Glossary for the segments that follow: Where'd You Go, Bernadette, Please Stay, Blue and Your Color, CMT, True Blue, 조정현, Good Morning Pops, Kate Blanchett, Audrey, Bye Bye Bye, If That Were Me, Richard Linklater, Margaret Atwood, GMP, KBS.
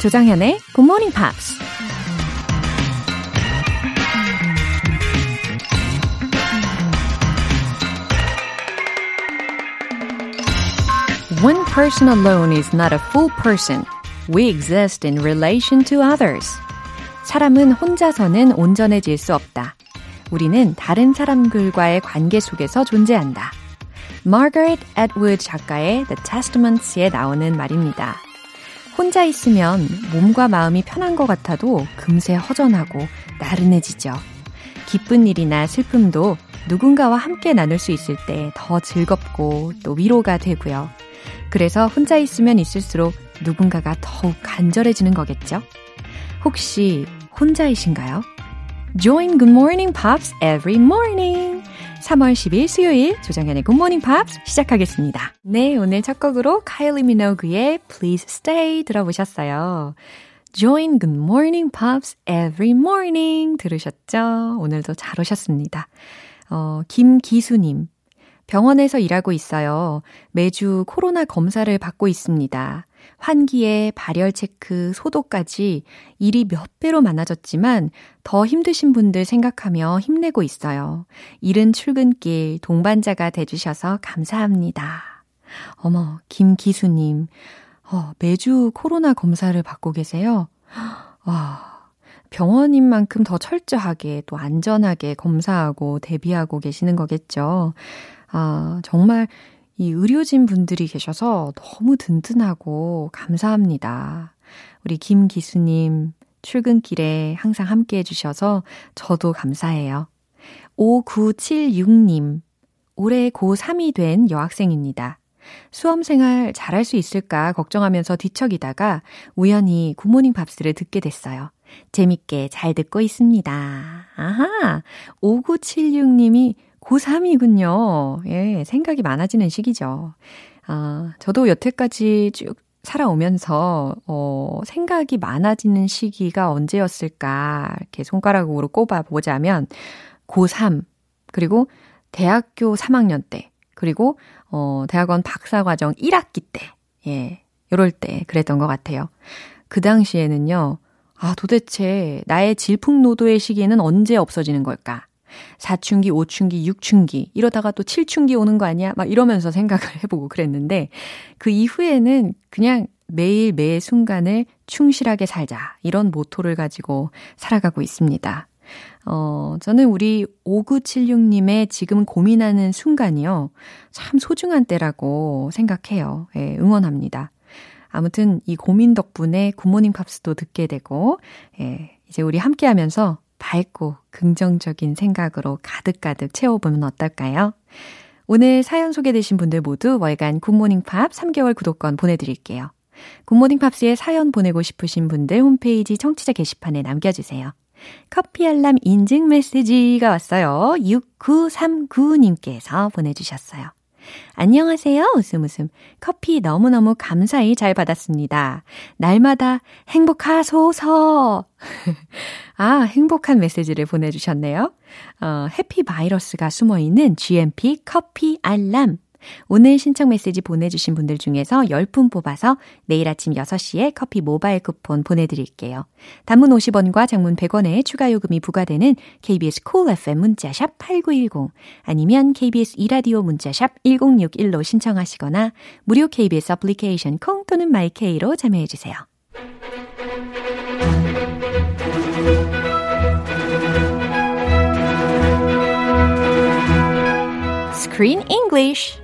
조장현의 Good Morning Pops. One person alone is not a full person. We exist in relation to others. 사람은 혼자서는 온전해질 수 없다. 우리는 다른 사람들과의 관계 속에서 존재한다. Margaret Atwood 작가의 The Testaments에 나오는 말입니다. 혼자 있으면 몸과 마음이 편한 것 같아도 금세 허전하고 나른해지죠. 기쁜 일이나 슬픔도 누군가와 함께 나눌 수 있을 때 더 즐겁고 또 위로가 되고요. 그래서 혼자 있으면 있을수록 누군가가 더욱 간절해지는 거겠죠? 혹시 혼자이신가요? Join Good Morning Pops every morning! 3월 10일 수요일 조정현의 Good Morning Pops 시작하겠습니다. 네, 오늘 첫 곡으로 카일리 미노그의 Please Stay 들어보셨어요. Join Good Morning Pops every morning 들으셨죠? 오늘도 잘 오셨습니다. 김기수님, 병원에서 일하고 있어요. 매주 코로나 검사를 받고 있습니다. 환기에 발열 체크, 소독까지 일이 몇 배로 많아졌지만 더 힘드신 분들 생각하며 힘내고 있어요. 이른 출근길 동반자가 돼주셔서 감사합니다. 어머, 김기수님. 매주 코로나 검사를 받고 계세요? 병원인 만큼 더 철저하게 또 안전하게 검사하고 대비하고 계시는 거겠죠. 정말 이 의료진 분들이 계셔서 너무 든든하고 감사합니다. 우리 김기수님 출근길에 항상 함께해 주셔서 저도 감사해요. 5976님, 올해 고3이 된 여학생입니다. 수험생활 잘할 수 있을까 걱정하면서 뒤척이다가 우연히 굿모닝 밥스를 듣게 됐어요. 재밌게 잘 듣고 있습니다. 아하, 5976님이 고3이군요. 예, 생각이 많아지는 시기죠. 저도 여태까지 쭉 살아오면서, 생각이 많아지는 시기가 언제였을까, 이렇게 손가락으로 꼽아보자면, 고3, 그리고 대학교 3학년 때, 그리고, 대학원 박사과정 1학기 때, 예, 요럴 때 그랬던 것 같아요. 그 당시에는요, 도대체 나의 질풍노도의 시기는 언제 없어지는 걸까? 사춘기, 오춘기, 육춘기 이러다가 또 칠춘기 오는 거 아니야? 막 이러면서 생각을 해보고 그랬는데 그 이후에는 그냥 매일 매 순간을 충실하게 살자 이런 모토를 가지고 살아가고 있습니다. 저는 우리 5976님의 지금 고민하는 순간이요 참 소중한 때라고 생각해요. 예, 응원합니다. 아무튼 이 고민 덕분에 굿모닝 팝스도 듣게 되고 예, 이제 우리 함께하면서 밝고 긍정적인 생각으로 가득가득 채워보면 어떨까요? 오늘 사연 소개되신 분들 모두 월간 굿모닝팝 3개월 구독권 보내드릴게요. 굿모닝팝스에 사연 보내고 싶으신 분들 홈페이지 청취자 게시판에 남겨주세요. 커피 알람 인증 메시지가 왔어요. 6939님께서 보내주셨어요. 안녕하세요. 웃음. 커피 너무너무 감사히 잘 받았습니다. 날마다 행복하소서. 행복한 메시지를 보내주셨네요. 해피 바이러스가 숨어있는 GMP 커피 알람. 오늘 신청 메시지 보내주신 분들 중에서 10분 뽑아서 내일 아침 6시에 커피 모바일 쿠폰 보내드릴게요. 단문 50원과 장문 100원에 추가 요금이 부과되는 KBS Cool FM 문자샵 8910 아니면 KBS 이라디오 문자샵 1061로 신청하시거나 무료 KBS 애플리케이션 콩 또는 마이케이로 참여해주세요. Screen English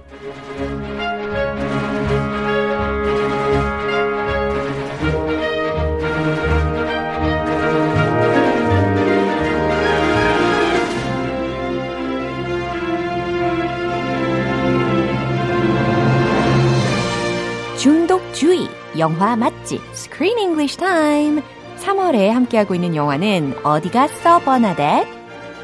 중독주의 영화 맛집 Screen English Time 3월에 함께하고 있는 영화는 어디 갔어, 버나댓?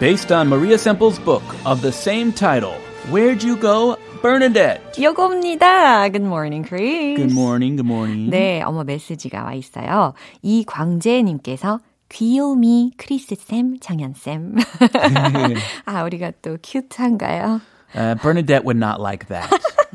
Based on Maria Semple's book of the same title Where'd You Go, Bernadette? 요겁니다. Good morning, Chris. Good morning, good morning. 네, 메시지가 와 있어요. 이광재님께서 귀요미, 크리스쌤, 장현쌤. 우리가 또 큐트한가요? Bernadette would not like that.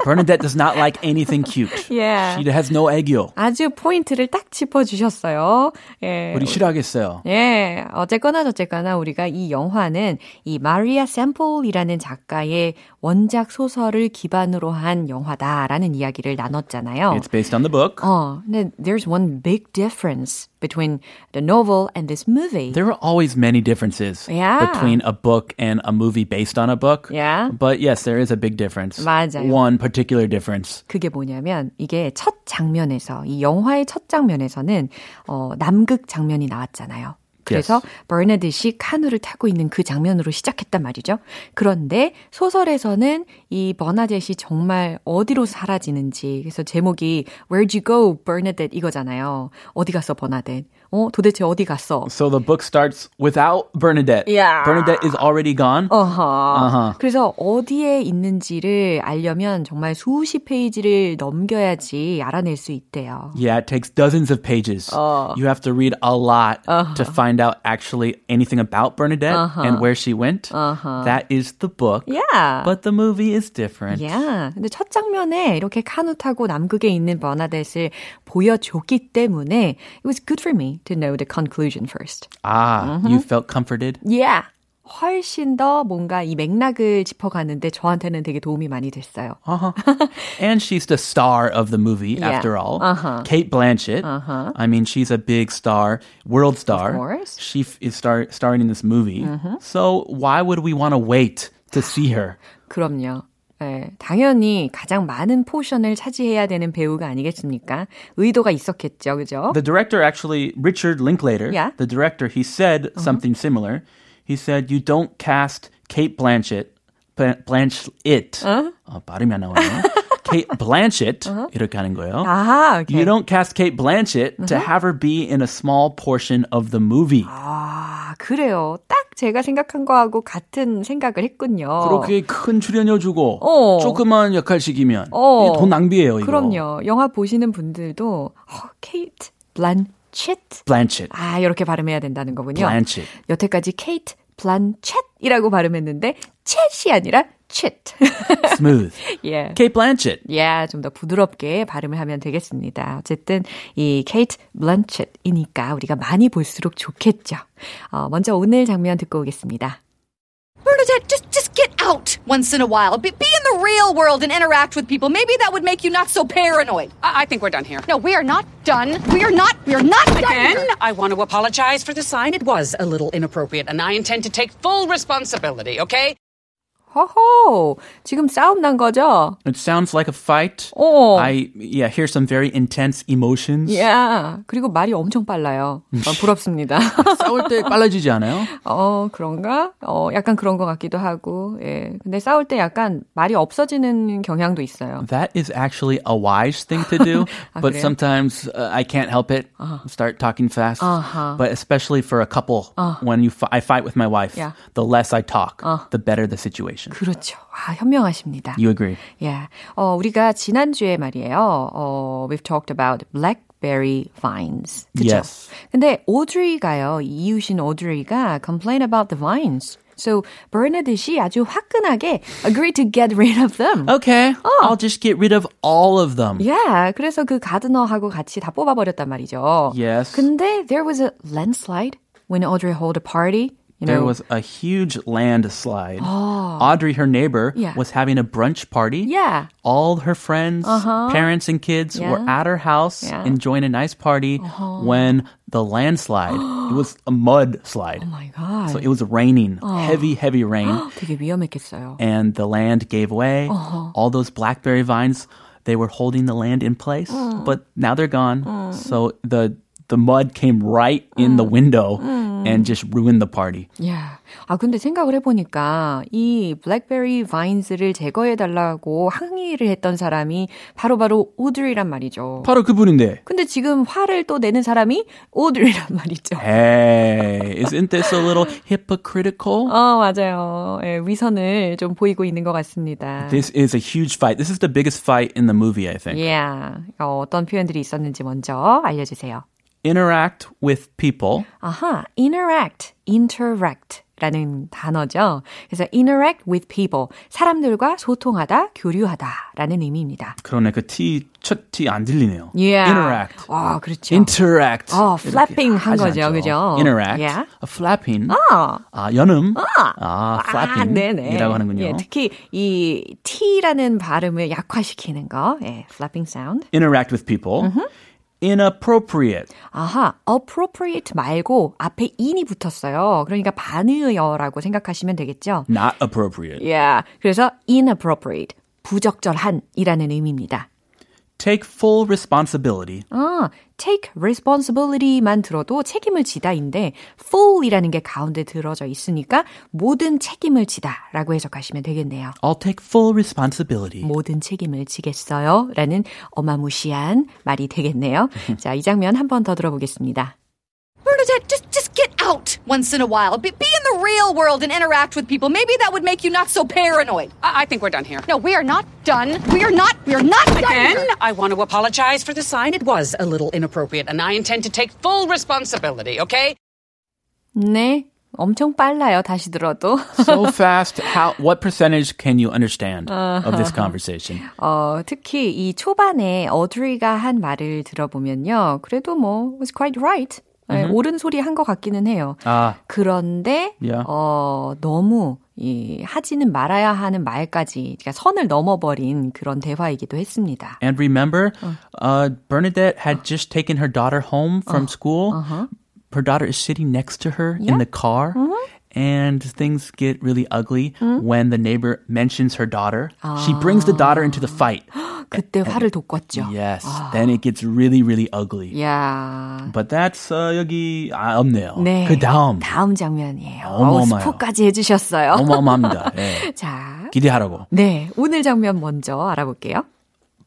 Bernadette does not like anything cute. Yeah. She has no 애교. 아주 포인트를 딱 짚어주셨어요. 예. 우리 싫어하겠어요. 예. 어쨌거나 저쨌거나 우리가 이 영화는 이 마리아 샘플이라는 작가의 원작 소설을 기반으로 한 영화다라는 이야기를 나눴잖아요. It's based on the book. 근데 there's one big difference between the novel and this movie. There are always many differences yeah. between a book and a movie based on a book. Yeah. But yes, there is a big difference. 맞아요. One particular difference. 그게 뭐냐면 이게 첫 장면에서 이 영화의 첫 장면에서는 남극 장면이 나왔잖아요. 그래서 버네댓이 카누를 타고 있는 그 장면으로 시작했단 말이죠. 그런데 소설에서는 이 버나댓이 정말 어디로 사라지는지 그래서 제목이 Where'd You Go, Bernadette 이거잖아요. 어디 갔어, 버나댓? 도대체 어디 갔어? So the book starts without Bernadette. Yeah. Bernadette is already gone. 그래서 어디에 있는지를 알려면 정말 수십 페이지를 넘겨야지 알아낼 수 있대요. Yeah, it takes dozens of pages. You have to read a lot to find out actually anything about Bernadette and where she went. That is the book. Yeah. But the movie is different. Yeah. 근데 첫 장면에 이렇게 카누 타고 남극에 있는 버나댓을 보여줬기 때문에 it was good for me. To know the conclusion first. Ah, you felt comforted? Yeah. 훨씬 더 뭔가 이 맥락을 짚어가는데 저한테는 되게 도움이 많이 됐어요. And she's the star of the movie, yeah. after all. Kate Blanchett. I mean, she's a big star, world star. Of course. She is starring in this movie. So why would we want to wait to see her? 그럼요. 네, 당연히 가장 많은 포션을 차지해야 되는 배우가 아니겠습니까? 의도가 있었겠죠, 그죠? The director actually, Richard Linklater, yeah. the director, he said something similar. He said, you don't cast Kate Blanchett, 발음이 안 나오네요. Kate Blanchett, 이렇게 하는 거예요. Ah, okay. You don't cast Kate Blanchett to have her be in a small portion of the movie. 아, 그래요. 딱 제가 생각한 거하고 같은 생각을 했군요. 그렇게 큰 출연료 주고 조그만 역할씩이면 돈 낭비예요, 이거. 그럼요. 영화 보시는 분들도 Kate Blanchett. Blanchett. 아, 이렇게 발음해야 된다는 거군요. Blanchett. 여태까지 Kate Blanchett이라고 발음했는데 챗이 아니라 Chit. Smooth. yeah. Kate Blanchett. Yeah, 좀 더 부드럽게 발음을 하면 되겠습니다. 어쨌든 이 Kate Blanchett이니까 우리가 많이 볼수록 좋겠죠. 먼저 오늘 장면 듣고 오겠습니다. Bernadette, just get out once in a while. Be in the real world and interact with people. Maybe that would make you not so paranoid. I think we're done here. No, we are not done. We are not done. Again, I want to apologize for the sign. It was a little inappropriate, and I intend to take full responsibility, okay? 허허, 지금 싸움 난 거죠? It sounds like a fight. I hear some very intense emotions. Yeah, 그리고 말이 엄청 빨라요. 부럽습니다. 싸울 때 빨라지지 않아요? 그런가? 약간 그런 것 같기도 하고. 예, 근데 싸울 때 약간 말이 없어지는 경향도 있어요. That is actually a wise thing to do, but sometimes I can't help it. Start talking fast. But especially for a couple, when I fight with my wife, yeah. the less I talk, the better the situation. 그렇죠. 아, 현명하십니다. You agree? Yeah. 우리가 지난주에 말이에요. We've talked about blackberry vines. 그렇죠? Yes. 근데 오드리가요. 이웃인 오드리가 complain about the vines. So Bernadette이 아주 화끈하게 agreed to get rid of them. Okay. I'll just get rid of all of them. Yeah. 그래서 그 가드너하고 같이 다 뽑아버렸단 말이죠. Yes. 근데 there was a landslide when Audrey held a party. There was a huge landslide. Audrey, her neighbor, yeah. was having a brunch party. Yeah. All her friends, parents, and kids yeah. were at her house enjoying a nice party when the landslide, it was a mudslide. Oh my God. So it was raining, heavy, heavy rain. 되게 위험했겠어요. And the land gave way. All those blackberry vines, they were holding the land in place, but now they're gone. So the mud came right in the window. And just ruin the party. Yeah. 아, 근데 생각을 해보니까 이 블랙베리 바인즈를 제거해달라고 항의를 했던 사람이 바로 오드리란 말이죠. 바로 그분인데. 근데 지금 화를 또 내는 사람이 오드리란 말이죠. Hey, isn't this a little hypocritical? 맞아요. 예, 위선을 좀 보이고 있는 것 같습니다. This is a huge fight. This is the biggest fight in the movie, I think. Yeah. 어떤 표현들이 있었는지 먼저 알려주세요. interact with people. 아하, interact. 라는 단어죠. 그래서 interact with people, 사람들과 소통하다, 교류하다 라는 의미입니다. 그러네, 그 T, 첫 T 안 들리네요. Yeah. Interact. 아, 그렇죠. Interact. 어, flapping 한 거죠, 그죠? Interact. Yeah. Flapping. 어. 아, 연음. 어. 아, flapping. 아, 네네.이라고 하는군요. 예, 특히 이 T라는 발음을 약화시키는 거, 예, flapping sound. Interact with people. Mm-hmm. inappropriate. 아하, appropriate 말고 앞에 in이 붙었어요. 그러니까 반의어라고 생각하시면 되겠죠. Not appropriate. Yeah, 그래서 inappropriate, 부적절한이라는 의미입니다. Take full responsibility. 아, take responsibility만 들어도 책임을 지다인데 full이라는 게 가운데 들어져 있으니까 모든 책임을 지다라고 해석하시면 되겠네요. I'll take full responsibility. 모든 책임을 지겠어요. 라는 어마무시한 말이 되겠네요. 자, 이 장면 한 번 더 들어보겠습니다. Bernadette, just get out once in a while. Be in the real world and interact with people. Maybe that would make you not so paranoid. I think we're done here. No, we are not done. We are not done. Again, I want to apologize for the sign. It was a little inappropriate, and I intend to take full responsibility, okay? 네. 엄청 빨라요. 다시 들어도. So fast. What percentage can you understand of this conversation? 특히 이 초반에 어드리가 한 말을 들어보면요. 그래도 뭐, was quite right. 네, mm-hmm. 옳은 소리 한 것 같기는 해요. 아. 그런데 yeah. 너무 이, 하지는 말아야 하는 말까지 그러니까 선을 넘어버린 그런 대화이기도 했습니다. And remember, Bernadette had just taken her daughter home from school. Uh-huh. Her daughter is sitting next to her yeah? in the car. Mm-hmm. And things get really ugly when the neighbor mentions her daughter. 아. She brings the daughter into the fight. 그때 화를 돋궜죠. Yes. 아. Then it gets really, really ugly. Yeah. But that's 여기 없네요. 네. 그 다음 장면이에요. 어마어마해요. 스포까지 해주셨어요. 어마어마합니다. 네. 자, 기대하라고. 네, 오늘 장면 먼저 알아볼게요.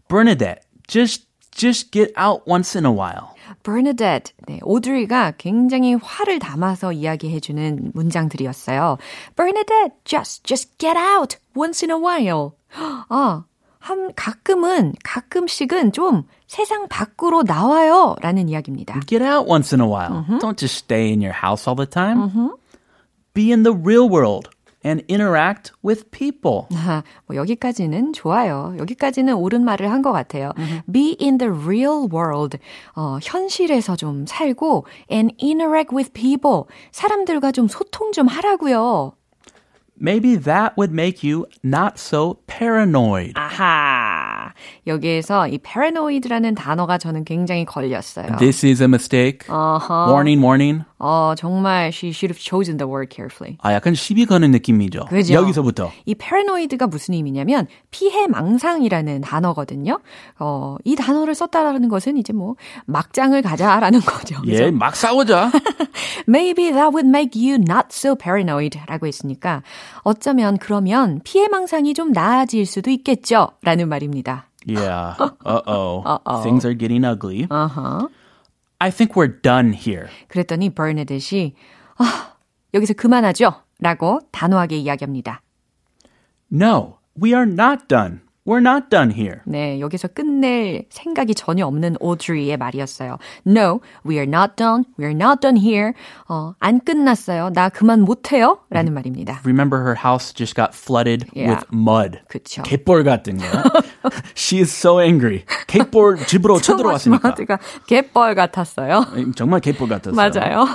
Bernadette, just get out once in a while. Bernadette, 네, 오드리가 굉장히 화를 담아서 이야기해주는 문장들이었어요. Bernadette, just get out once in a while. 아, 가끔씩은 좀 세상 밖으로 나와요 라는 이야기입니다. Get out once in a while. Mm-hmm. Don't just stay in your house all the time. Mm-hmm. Be in the real world. And interact with people. 뭐 여기까지는 좋아요. 여기까지는 옳은 말을 한 것 같아요. Mm-hmm. Be in the real world. 현실에서 좀 살고 and interact with people. 사람들과 좀 소통 좀 하라고요. Maybe that would make you not so paranoid. 아하. 여기에서 이 paranoid라는 단어가 저는 굉장히 걸렸어요. This is a mistake. Uh-huh. Warning, warning. 정말 she should have chosen the word carefully. 아, 약간 시비 거는 느낌이죠. 그죠? 여기서부터. 이 paranoid가 무슨 의미냐면 피해망상이라는 단어거든요. 이 단어를 썼다라는 것은 이제 뭐 막장을 가자라는 거죠. 그죠? 예, 막 싸우자. Maybe that would make you not so paranoid라고 했으니까 어쩌면 그러면 피해망상이 좀 나아질 수도 있겠죠. 라는 말입니다. Yeah. Uh-oh. Uh-oh. Things are getting ugly. Uh-huh. I think we're done here. 그랬더니 버네댓이 여기서 그만하죠. 라고 단호하게 이야기합니다. No, we are not done. We're not done here. 네, 여기서 끝낼 생각이 전혀 없는 오드리의 말이었어요. No, we are not done. We are not done here. 안 끝났어요. 나 그만 못해요. 라는 말입니다. Remember her house just got flooded yeah. with mud. 그쵸. 갯벌 같은 거. She is so angry. 갯벌 집으로 쳐들어왔으니까. 갯벌 같았어요. 정말 갯벌 같았어요. 맞아요.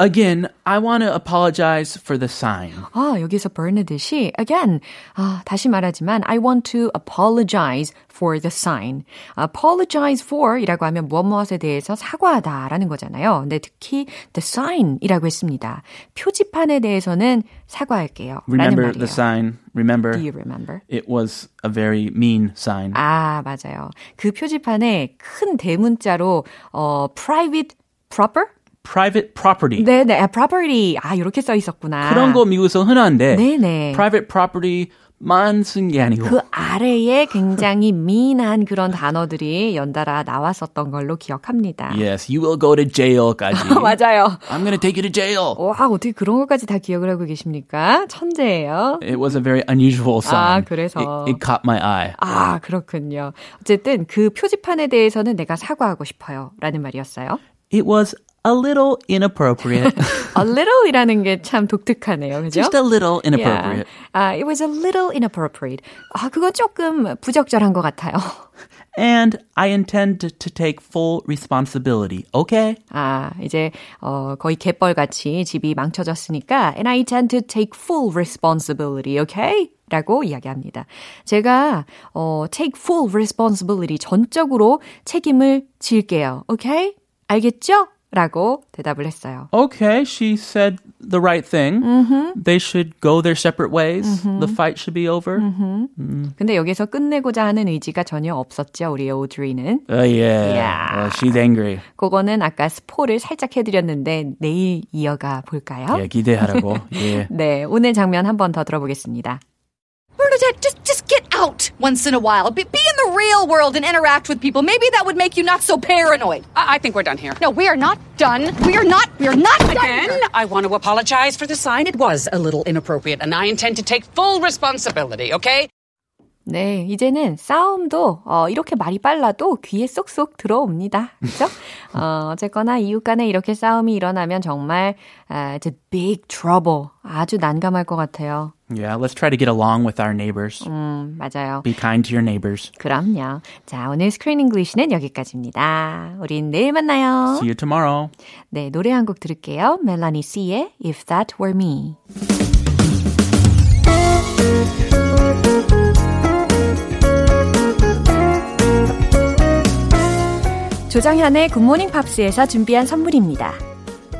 Again, I want to apologize for the sign. 아, 여기서 버네댓이 again, 다시 말하지만 I want to apologize for the sign. Apologize for 이라고 하면 무엇에 대해서 사과하다라는 거잖아요. 근데 특히 the sign이라고 했습니다. 표지판에 대해서는 사과할게요. Remember the sign. Remember? Do you remember? It was a very mean sign. 아, 맞아요. 그 표지판에 큰 대문자로 private proper? private property. 네네, property. 아, 이렇게 써 있었구나. 그런 거 미국에서 흔한데 네네. private property 만 쓴 게 아니고 그 아래에 굉장히 mean한 그런 단어들이 연달아 나왔었던 걸로 기억합니다. Yes, you will go to jail까지. 맞아요. I'm going to take you to jail. 와, 어떻게 그런 것까지 다 기억을 하고 계십니까? 천재예요. It was a very unusual song. 아, 그래서 it caught my eye. 아, 그렇군요. 어쨌든 그 표지판에 대해서는 내가 사과하고 싶어요. 라는 말이었어요. It was a little inappropriate. A little이라는 게 참 독특하네요. 그죠? Just a little inappropriate. Yeah. It was a little inappropriate. 아, 그건 조금 부적절한 것 같아요. And I intend to take full responsibility. Okay? 아, 이제 거의 갯벌같이 집이 망쳐졌으니까 And I intend to take full responsibility. Okay? 라고 이야기합니다. 제가 take full responsibility 전적으로 책임을 질게요. Okay? 알겠죠? 라고 대답을 했어요. Okay, she said the right thing. Mm-hmm. They should go their separate ways. Mm-hmm. The fight should be over. Mm-hmm. 근데 여기서 끝내고자 하는 의지가 전혀 없었죠, 우리 오드리는. Yeah. She's angry. 그거는 아까 스포를 살짝 해드렸는데 내일 이어가 볼까요? Yeah, 기대하라고. Yeah. 네, 오늘 장면 한 번 더 들어보겠습니다. Bernadette, just get out once in a while. Be in the real world and interact with people. Maybe that would make you not so paranoid. I think we're done here. No, we are not done. We are not done. Again, I want to apologize for the sign. It was a little inappropriate, and I intend to take full responsibility, okay? 네, 이제는 싸움도 이렇게 말이 빨라도 귀에 쏙쏙 들어옵니다. 그렇죠? 어쨌거나 이웃 간에 이렇게 싸움이 일어나면 정말 it's a big trouble. 아주 난감할 것 같아요. Yeah, let's try to get along with our neighbors. 맞아요. Be kind to your neighbors. 그럼요. 자, 오늘 Screen English는 여기까지입니다. 우린 내일 만나요. See you tomorrow. 네, 노래 한 곡 들을게요. 멜라니 C의 If That Were Me. 조장현의 굿모닝 팝스에서 준비한 선물입니다.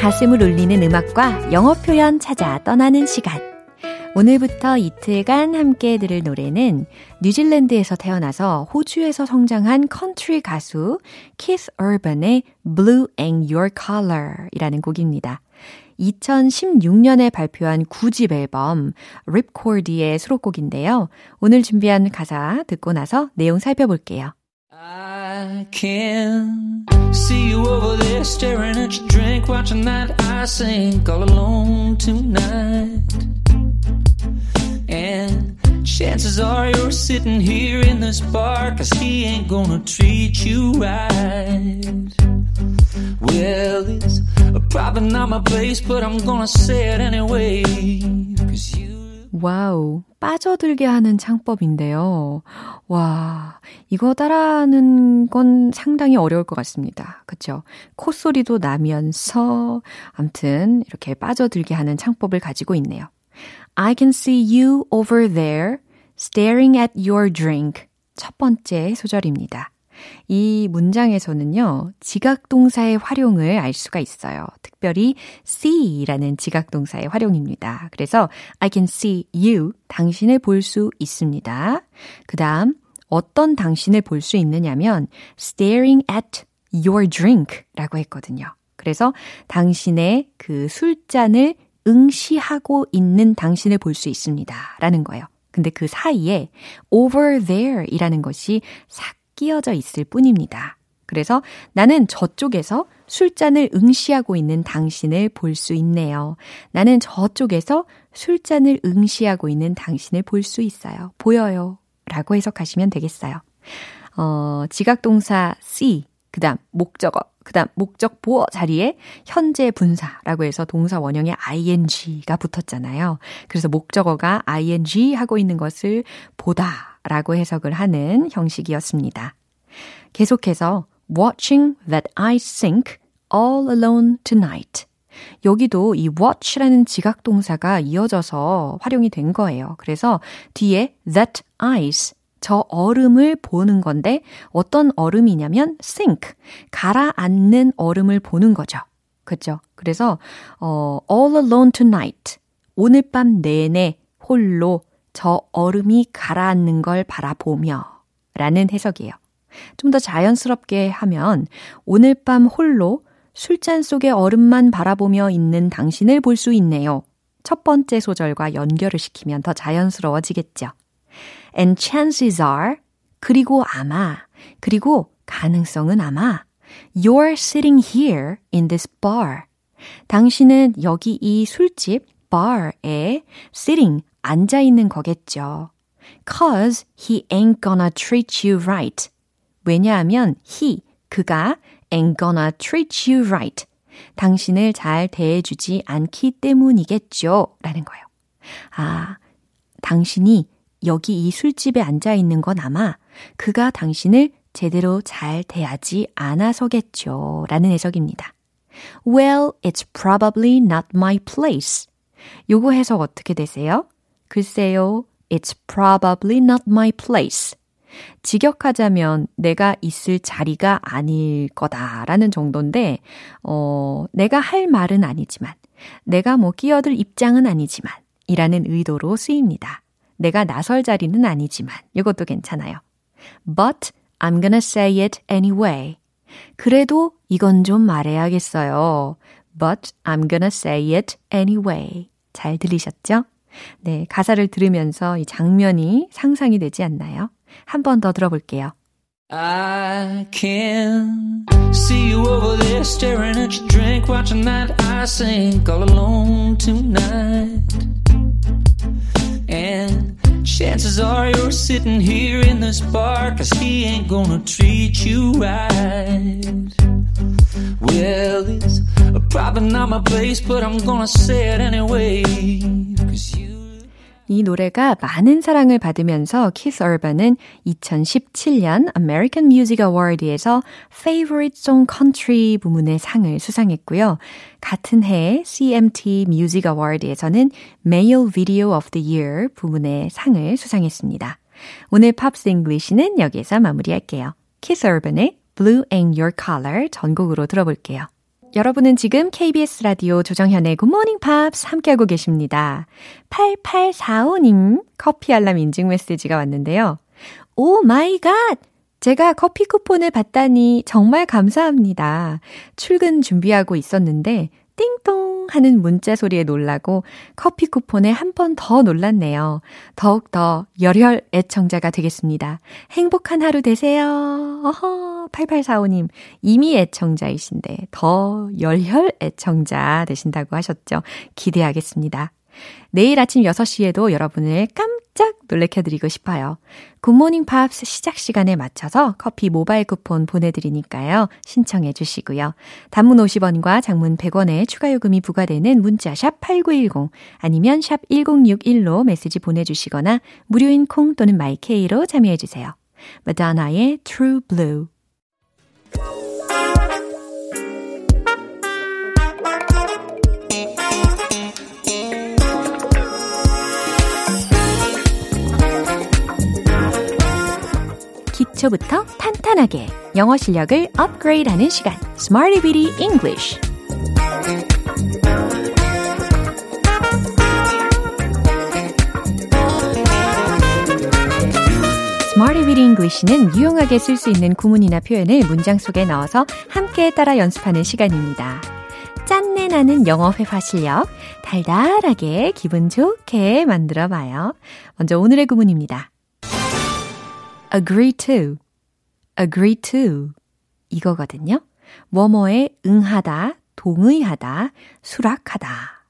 가슴을 울리는 음악과 영어 표현 찾아 떠나는 시간. 오늘부터 이틀간 함께 들을 노래는 뉴질랜드에서 태어나서 호주에서 성장한 컨트리 가수 키스 얼번의 Blue and Your Color 이라는 곡입니다. 2016년에 발표한 9집 앨범 Rip Cord의 수록곡인데요. 오늘 준비한 가사 듣고 나서 내용 살펴볼게요. I can see you over there staring at your drink watching that I sink all alone tonight And chances are you're sitting here in this bar cause he ain't gonna treat you right Well, it's probably not my place but I'm gonna say it anyway cause you 와우, 빠져들게 하는 창법인데요. 와, 이거 따라하는 건 상당히 어려울 것 같습니다. 그렇죠? 콧소리도 나면서 아무튼 이렇게 빠져들게 하는 창법을 가지고 있네요. I can see you over there staring at your drink. 첫 번째 소절입니다. 이 문장에서는요, 지각동사의 활용을 알 수가 있어요. 특별히 see라는 지각동사의 활용입니다. 그래서 I can see you, 당신을 볼 수 있습니다. 그 다음 어떤 당신을 볼 수 있느냐면 staring at your drink라고 했거든요. 그래서 당신의 그 술잔을 응시하고 있는 당신을 볼 수 있습니다. 라는 거예요. 근데 그 사이에 over there 이라는 것이 싹 끼어져 있을 뿐입니다. 그래서 나는 저쪽에서 술잔을 응시하고 있는 당신을 볼 수 있네요. 나는 저쪽에서 술잔을 응시하고 있는 당신을 볼 수 있어요. 보여요. 라고 해석하시면 되겠어요. 지각동사 see, 그 다음 목적어, 그 다음 목적 보어 자리에 현재 분사라고 해서 동사 원형에 ing가 붙었잖아요. 그래서 목적어가 ing 하고 있는 것을 보다. 라고 해석을 하는 형식이었습니다. 계속해서 watching that I sink all alone tonight. 여기도 이 watch라는 지각동사가 이어져서 활용이 된 거예요. 그래서 뒤에 that ice, 저 얼음을 보는 건데 어떤 얼음이냐면 sink, 가라앉는 얼음을 보는 거죠. 그렇죠? 그래서 all alone tonight, 오늘 밤 내내 홀로 저 얼음이 가라앉는 걸 바라보며 라는 해석이에요. 좀 더 자연스럽게 하면 오늘 밤 홀로 술잔 속의 얼음만 바라보며 있는 당신을 볼 수 있네요. 첫 번째 소절과 연결을 시키면 더 자연스러워지겠죠. And chances are, 그리고 아마, 그리고 가능성은 아마 You're sitting here in this bar. 당신은 여기 이 술집, bar에 sitting, 앉아있는 거겠죠. Cause he ain't gonna treat you right. 왜냐하면 he, 그가 ain't gonna treat you right. 당신을 잘 대해주지 않기 때문이겠죠. 라는 거예요. 아, 당신이 여기 이 술집에 앉아있는 건 아마 그가 당신을 제대로 잘 대하지 않아서겠죠. 라는 해석입니다. Well, it's probably not my place. 요거 해석 어떻게 되세요? 글쎄요, it's probably not my place. 직역하자면 내가 있을 자리가 아닐 거다라는 정도인데 내가 할 말은 아니지만 내가 뭐 끼어들 입장은 아니지만 이라는 의도로 쓰입니다. 내가 나설 자리는 아니지만 이것도 괜찮아요. But I'm gonna say it anyway. 그래도 이건 좀 말해야겠어요. But I'm gonna say it anyway. 잘 들리셨죠? 네, 가사를 들으면서 이 장면이 상상이 되지 않나요? 한 번 더 들어볼게요. I can see you over there staring at your drink watching that I sink all alone tonight And chances are you're sitting here in this bar Cause he ain't gonna treat you right Well, it's probably not my place but I'm gonna say it anyway Cause you 이 노래가 많은 사랑을 받으면서 키스 얼반은 2017년 American Music Award에서 Favorite Song Country 부문의 상을 수상했고요. 같은 해 CMT Music Award에서는 Male Video of the Year 부문의 상을 수상했습니다. 오늘 팝스 잉글리시는 여기에서 마무리할게요. 키스 얼반의 Blue and Your Color 전곡으로 들어볼게요. 여러분은 지금 KBS 라디오 조정현의 굿모닝 팝스 함께하고 계십니다. 8845님 커피 알람 인증 메시지가 왔는데요. 오 마이 갓! 제가 커피 쿠폰을 받다니 정말 감사합니다. 출근 준비하고 있었는데 띵동 하는 문자 소리에 놀라고 커피 쿠폰에 한 번 더 놀랐네요. 더욱더 열혈 애청자가 되겠습니다. 행복한 하루 되세요. 어허, 8845님 이미 애청자이신데 더 열혈 애청자 되신다고 하셨죠. 기대하겠습니다. 내일 아침 6시에도 여러분을 깜짝 놀래켜드리고 싶어요. 굿모닝 팝스 시작 시간에 맞춰서 커피 모바일 쿠폰 보내드리니까요. 신청해 주시고요. 단문 50원과 장문 100원의 추가 요금이 부과되는 문자 샵 8910 아니면 샵 1061로 메시지 보내주시거나 무료인 콩 또는 마이케이로 참여해 주세요. 마다나의 True Blue 기초부터 탄탄하게 영어 실력을 업그레이드하는 시간 Smarty Bitty English Smarty Bitty English는 유용하게 쓸 수 있는 구문이나 표현을 문장 속에 넣어서 함께 따라 연습하는 시간입니다. 짠내 나는 영어 회화 실력 달달하게 기분 좋게 만들어봐요. 먼저 오늘의 구문입니다. Agree to, agree to 이거거든요. 뭐뭐에 응하다, 동의하다, 수락하다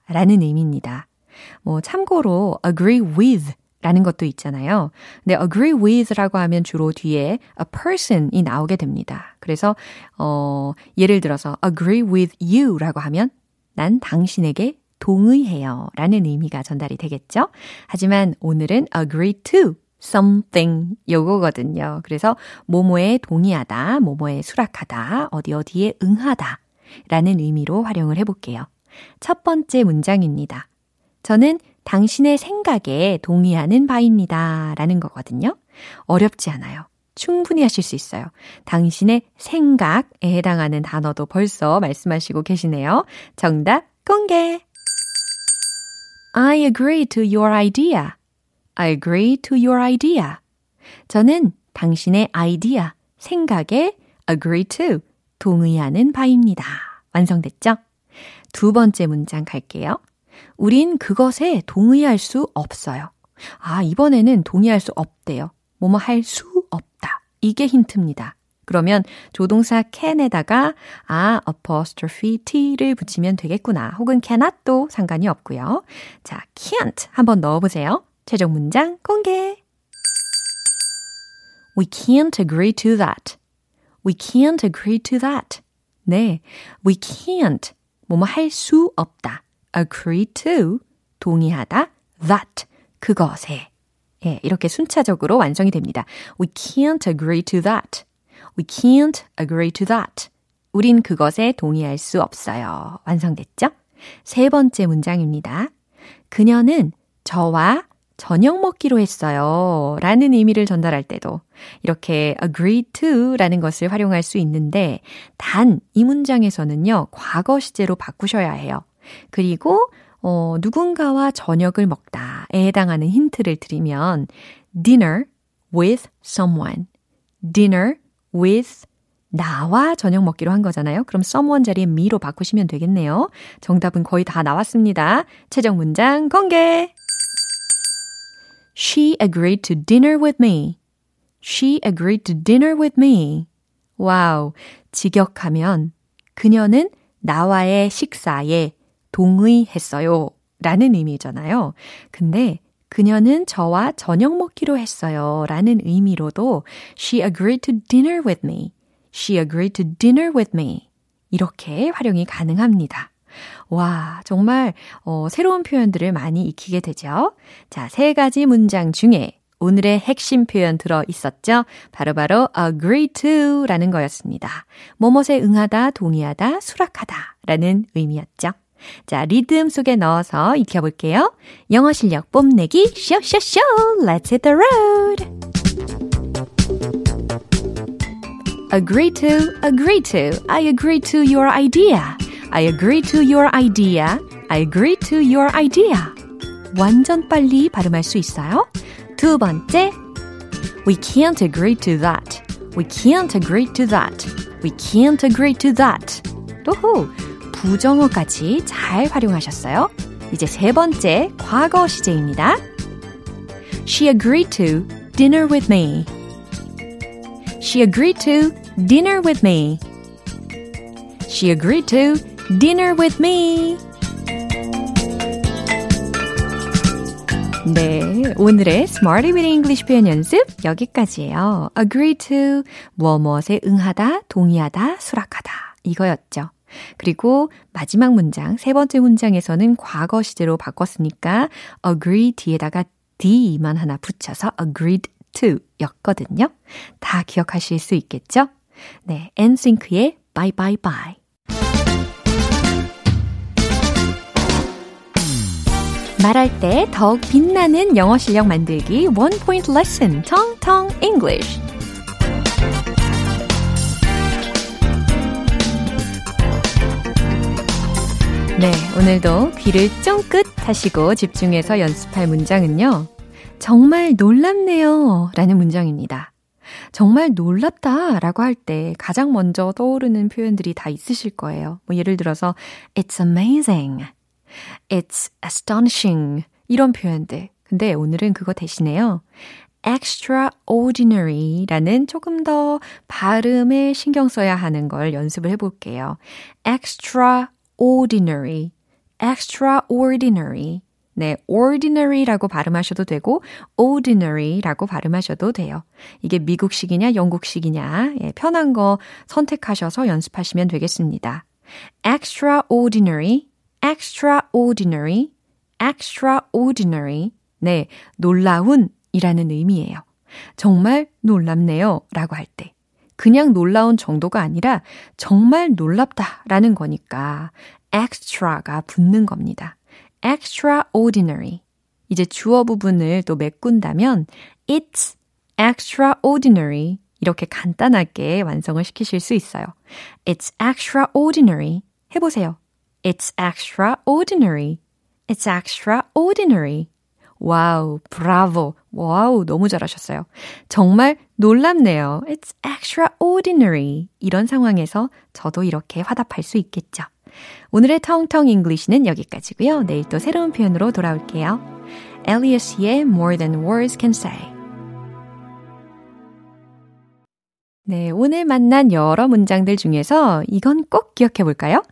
라는 의미입니다. 뭐 참고로 agree with 라는 것도 있잖아요. 근데 agree with 라고 하면 주로 뒤에 a person이 나오게 됩니다. 그래서 예를 들어서 agree with you 라고 하면 난 당신에게 동의해요 라는 의미가 전달이 되겠죠. 하지만 오늘은 agree to something 요거거든요. 그래서 뭐뭐에 동의하다, 뭐뭐에 수락하다, 어디 어디에 응하다 라는 의미로 활용을 해볼게요. 첫 번째 문장입니다. 저는 당신의 생각에 동의하는 바입니다 라는 거거든요. 어렵지 않아요. 충분히 하실 수 있어요. 당신의 생각에 해당하는 단어도 벌써 말씀하시고 계시네요. 정답 공개! I agree to your idea. I agree to your idea. 저는 당신의 아이디어, 생각에 agree to, 동의하는 바입니다. 완성됐죠? 두 번째 문장 갈게요. 우린 그것에 동의할 수 없어요. 아, 이번에는 동의할 수 없대요. 뭐뭐 할 수 없다. 이게 힌트입니다. 그러면 조동사 can에다가 apostrophe t를 붙이면 되겠구나. 혹은 cannot도 상관이 없고요. 자, can't 한번 넣어보세요. 최종 문장 공개. We can't agree to that. We can't agree to that. 네, we can't. 뭐뭐 할 수 없다. agree to. 동의하다. that. 그것에. 예, 이렇게 순차적으로 완성이 됩니다. We can't agree to that. We can't agree to that. 우린 그것에 동의할 수 없어요. 완성됐죠? 세 번째 문장입니다. 그녀는 저와 저녁 먹기로 했어요. 라는 의미를 전달할 때도 이렇게 agree to 라는 것을 활용할 수 있는데 단 이 문장에서는요. 과거 시제로 바꾸셔야 해요. 그리고 누군가와 저녁을 먹다에 해당하는 힌트를 드리면 dinner with someone. dinner with 나와 저녁 먹기로 한 거잖아요. 그럼 someone 자리에 me로 바꾸시면 되겠네요. 정답은 거의 다 나왔습니다. 최종 문장 공개! She agreed to dinner with me. She agreed to dinner with me. 와우, 직역하면 그녀는 나와의 식사에 동의했어요 라는 의미잖아요. 근데 그녀는 저와 저녁 먹기로 했어요 라는 의미로도 She agreed to dinner with me. She agreed to dinner with me. 이렇게 활용이 가능합니다. 와, 정말 새로운 표현들을 많이 익히게 되죠. 자, 세 가지 문장 중에 오늘의 핵심 표현 들어 있었죠? 바로바로 agree to 라는 거였습니다. 뭐뭐에 응하다, 동의하다, 수락하다 라는 의미였죠. 자, 리듬 속에 넣어서 익혀볼게요. 영어 실력 뽐내기 쇼쇼쇼! Let's hit the road! Agree to, agree to, I agree to your idea. I agree to your idea. I agree to your idea. 완전 빨리 발음할 수 있어요? 두 번째, We can't agree to that. We can't agree to that. We can't agree to that. 또호! 부정어까지 잘 활용하셨어요. 이제 세 번째 과거 시제입니다. She agreed to dinner with me. She agreed to dinner with me. She agreed to dinner with me. 네, 오늘의 Smarty with English 표현 연습 여기까지예요. Agree to, 무엇에 응하다, 동의하다, 수락하다 이거였죠. 그리고 마지막 문장, 세 번째 문장에서는 과거 시제로 바꿨으니까 agree 뒤에다가 d만 하나 붙여서 agreed to 였거든요. 다 기억하실 수 있겠죠? 네, 엔싱크의 Bye Bye Bye. 말할 때 더욱 빛나는 영어 실력 만들기 One Point Lesson, Tong Tong English. 네, 오늘도 귀를 쫑긋 하시고 집중해서 연습할 문장은요. 정말 놀랍네요 라는 문장입니다. 정말 놀랍다 라고 할 때 가장 먼저 떠오르는 표현들이 다 있으실 거예요. 뭐 예를 들어서 It's amazing, It's astonishing 이런 표현들. 근데 오늘은 그거 대신에요. extraordinary 라는 조금 더 발음에 신경 써야 하는 걸 연습을 해볼게요. ordinary, extraordinary. 네, ordinary라고 발음하셔도 되고 ordinary라고 발음하셔도 돼요. 이게 미국식이냐 영국식이냐 예, 편한 거 선택하셔서 연습하시면 되겠습니다. extraordinary, extraordinary, extraordinary. 네, 놀라운 이라는 의미예요. 정말 놀랍네요 라고 할 때 그냥 놀라운 정도가 아니라 정말 놀랍다라는 거니까 extra가 붙는 겁니다. extraordinary. 이제 주어 부분을 또 메꾼다면 it's extraordinary 이렇게 간단하게 완성을 시키실 수 있어요. It's extraordinary. 해보세요. It's extraordinary. It's extraordinary. 와우, 브라보. 와우, 너무 잘하셨어요. 정말 놀랍네요. It's extraordinary. 이런 상황에서 저도 이렇게 화답할 수 있겠죠. 오늘의 텅텅 잉글리시는 여기까지고요. 내일 또 새로운 표현으로 돌아올게요. Elias의 More Than Words Can Say. 네, 오늘 만난 여러 문장들 중에서 이건 꼭 기억해 볼까요?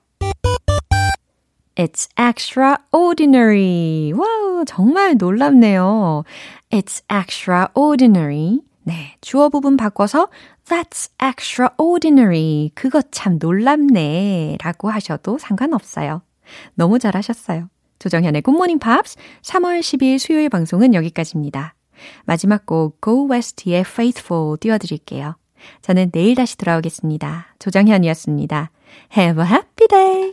It's extraordinary. 와우, 정말 놀랍네요. It's extraordinary. 네, 주어 부분 바꿔서 That's extraordinary. 그거 참 놀랍네 라고 하셔도 상관없어요. 너무 잘하셨어요. 조정현의 Good Morning Pops 3월 12일 수요일 방송은 여기까지입니다. 마지막 곡 Go West의 Faithful 띄워드릴게요. 저는 내일 다시 돌아오겠습니다. 조정현이었습니다. Have a happy day!